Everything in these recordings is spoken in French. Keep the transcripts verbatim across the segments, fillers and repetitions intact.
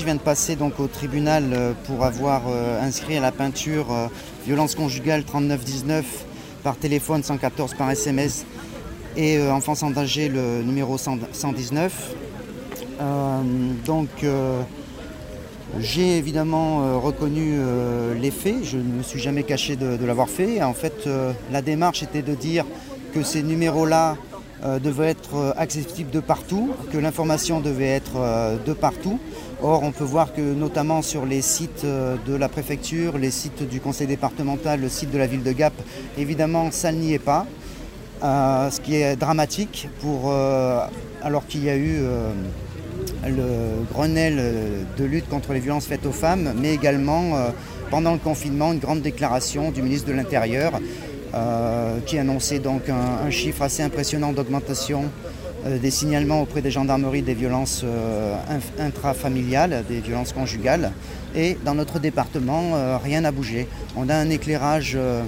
Je viens de passer donc au tribunal pour avoir inscrit à la peinture violence conjugale trente-neuf dix-neuf par téléphone, cent quatorze par S M S et en France en danger le numéro cent dix-neuf. Euh, donc euh, j'ai évidemment reconnu euh, les faits, je ne me suis jamais caché de, de l'avoir fait. En fait, euh, la démarche était de dire que ces numéros-là euh, devaient être accessibles de partout, que l'information devait être euh, de partout. Or, on peut voir que notamment sur les sites de la préfecture, les sites du conseil départemental, le site de la ville de Gap, évidemment, ça n'y est pas. Euh, ce qui est dramatique, pour, euh, alors qu'il y a eu euh, le Grenelle de lutte contre les violences faites aux femmes, mais également, euh, pendant le confinement, une grande déclaration du ministre de l'Intérieur euh, qui annonçait donc un, un chiffre assez impressionnant d'augmentation des signalements auprès des gendarmeries des violences euh, intrafamiliales, des violences conjugales. Et dans notre département, euh, rien n'a bougé. On a un éclairage euh,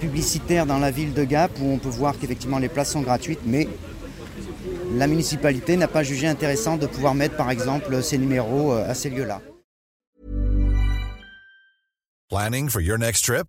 publicitaire dans la ville de Gap où on peut voir qu'effectivement les places sont gratuites, mais la municipalité n'a pas jugé intéressant de pouvoir mettre par exemple ces numéros euh, à ces lieux-là. Planning for your next trip?